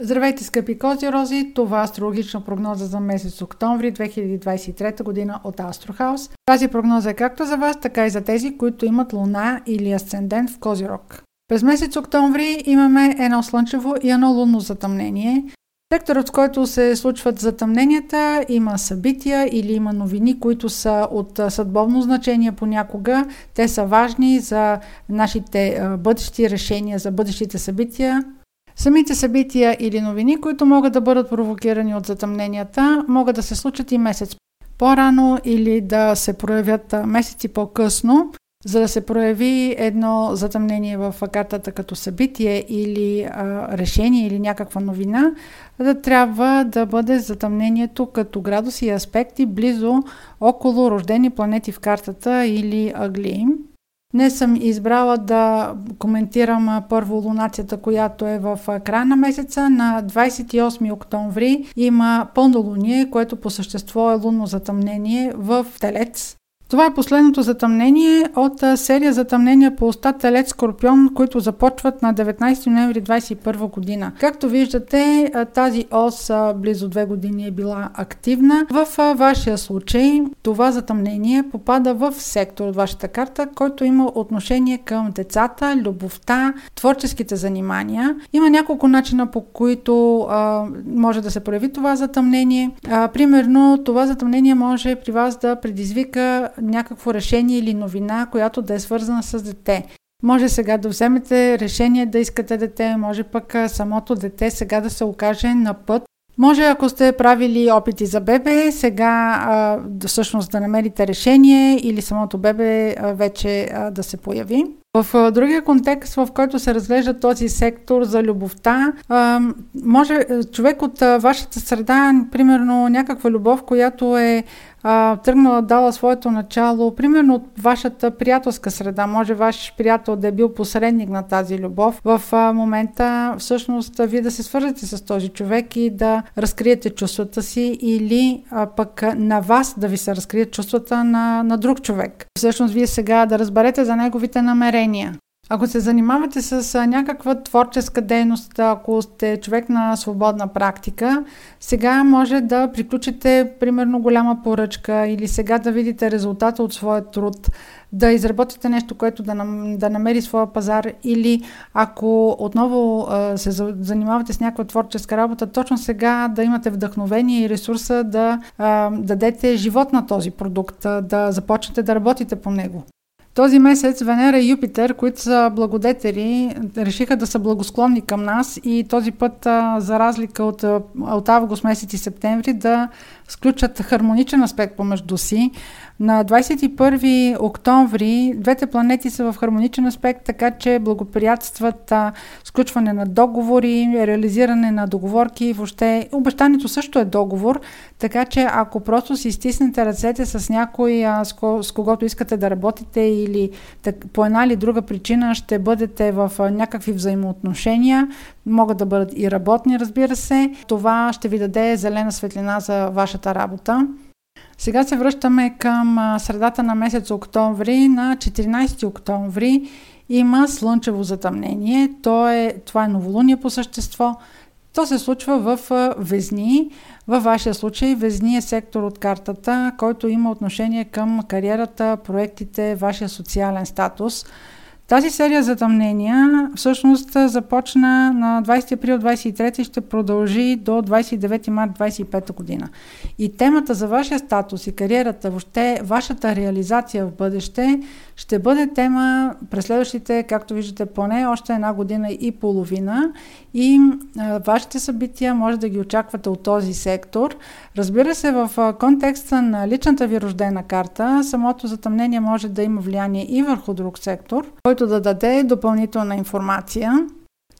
Здравейте, скъпи козирози! Това е астрологична прогноза за месец октомври 2023 година от Астрохаус. Тази прогноза е както за вас, така и за тези, които имат луна или асцендент в Козирог. През месец октомври имаме едно слънчево и едно лунно затъмнение. Секторът, в който се случват затъмненията, има събития или има новини, които са от съдбовно значение понякога. Те са важни за нашите бъдещи решения, за бъдещите събития. Самите събития или новини, които могат да бъдат провокирани от затъмненията, могат да се случат и месец по-рано или да се проявят месеци по-късно. За да се прояви едно затъмнение в картата като събитие или решение или някаква новина, да трябва да бъде затъмнението като градуси и аспекти близо около рождени планети в картата или ъгли. Не съм избрала да коментирам първо лунацията, която е в края на месеца. На 28 октомври има пълнолуние, което по същество е лунно затъмнение в Телец. Това е последното затъмнение от серия затъмнения по оста Телец Скорпион, които започват на 19 ноември 2021 година. Както виждате, тази ос близо 2 години е била активна. В вашия случай това затъмнение попада в сектор от вашата карта, който има отношение към децата, любовта, творческите занимания. Има няколко начина, по които може да се прояви това затъмнение. Примерно, това затъмнение може при вас да предизвика някакво решение или новина, която да е свързана с дете. Може сега да вземете решение да искате дете, може пък самото дете сега да се окаже на път. Може, ако сте правили опити за бебе, сега всъщност да намерите решение или самото бебе вече да се появи. В другия контекст, в който се разглежда този сектор за любовта, може човек от вашата среда, примерно някаква любов, която е тръгнала, дала своето начало, примерно от вашата приятелска среда, може ваш приятел да е бил посредник на тази любов. В момента всъщност вие да се свържете с този човек и да разкриете чувствата си или пък на вас да ви се разкрият чувствата на друг човек. Всъщност вие сега да разберете за неговите намерения. Ако се занимавате с някаква творческа дейност, ако сте човек на свободна практика, сега може да приключите примерно голяма поръчка или сега да видите резултата от своя труд, да изработите нещо, което да намери своя пазар, или ако отново се занимавате с някаква творческа работа, точно сега да имате вдъхновение и ресурса да дадете живот на този продукт, да започнете да работите по него. Този месец Венера и Юпитер, които са благодетели, решиха да са благосклонни към нас и този път, за разлика от август месец и септември, да сключат хармоничен аспект помежду си. На 21 октомври двете планети са в хармоничен аспект, така че благоприятстват сключване на договори, реализиране на договорки, въобще обещанието също е договор, така че ако просто си стиснете ръцете с някой, с когото искате да работите или по една или друга причина ще бъдете в някакви взаимоотношения, могат да бъдат и работни, разбира се, това ще ви даде зелена светлина за вашата работа. Сега се връщаме към средата на месец октомври. На 14 октомври има слънчево затъмнение. Това е новолуние по същество. То се случва в Везни. Във вашия случай Везни е сектор от картата, който има отношение към кариерата, проектите, вашия социален статус. Тази серия затъмнения всъщност започна на 20 април 23 и ще продължи до 29 март 25 година. И темата за вашия статус и кариерата, въобще вашата реализация в бъдеще, ще бъде тема през следващите, както виждате, поне още една година и половина. И вашите събития може да ги очаквате от този сектор. Разбира се, в контекста на личната ви рождена карта, самото затъмнение може да има влияние и върху друг сектор, който да даде допълнителна информация.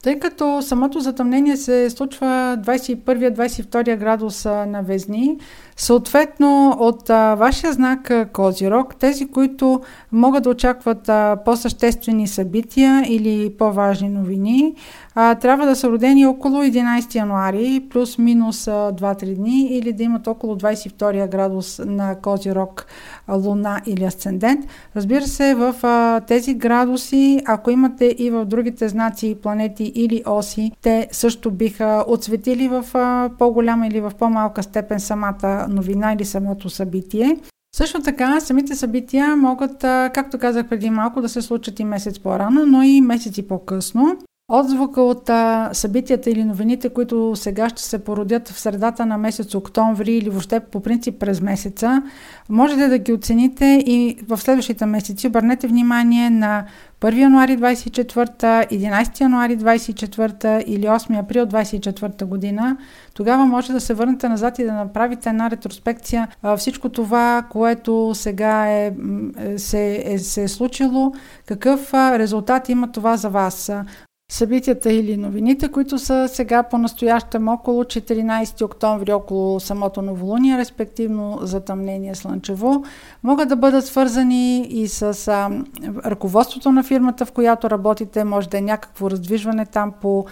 Тъй като самото затъмнение се случва 21-22 градус на Везни, съответно от вашия знак Козирог, тези, които могат да очакват по-съществени събития или по-важни новини, трябва да са родени около 11 януари, плюс-минус 2-3 дни, или да имат около 22 градус на Козирог, луна или асцендент. Разбира се, в тези градуси, ако имате и в другите знаци и планети или оси, те също биха отсветили в по-голяма или в по-малка степен самата новина или самото събитие. Също така, самите събития могат, както казах преди малко, да се случат и месец по-рано, но и месеци по-късно. Отзвука от събитията или новините, които сега ще се породят в средата на месец октомври или въобще по принцип през месеца, можете да ги оцените и в следващите месеци. Обърнете внимание на 1 януари 24, 11 януари 24 или 8 април 24 година. Тогава може да се върнете назад и да направите една ретроспекция. Всичко това, което сега се е случило, какъв резултат има това за вас. Събитията или новините, които са сега по-настоящем около 14 октомври, около самото новолуние, респективно затъмнение слънчево, могат да бъдат свързани и с ръководството на фирмата, в която работите. Може да е някакво раздвижване там по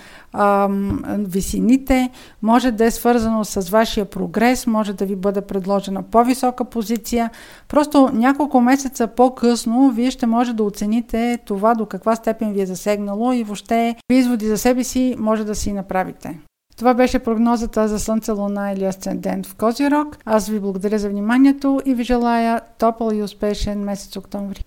висините, може да е свързано с вашия прогрес, може да ви бъде предложена по-висока позиция. Просто няколко месеца по-късно вие ще може да оцените това до каква степен ви е засегнало и въобще изводи за себе си може да си направите. Това беше прогнозата за Слънце, Луна или Асцендент в Козирог. Аз ви благодаря за вниманието и ви желая топъл и успешен месец октомври.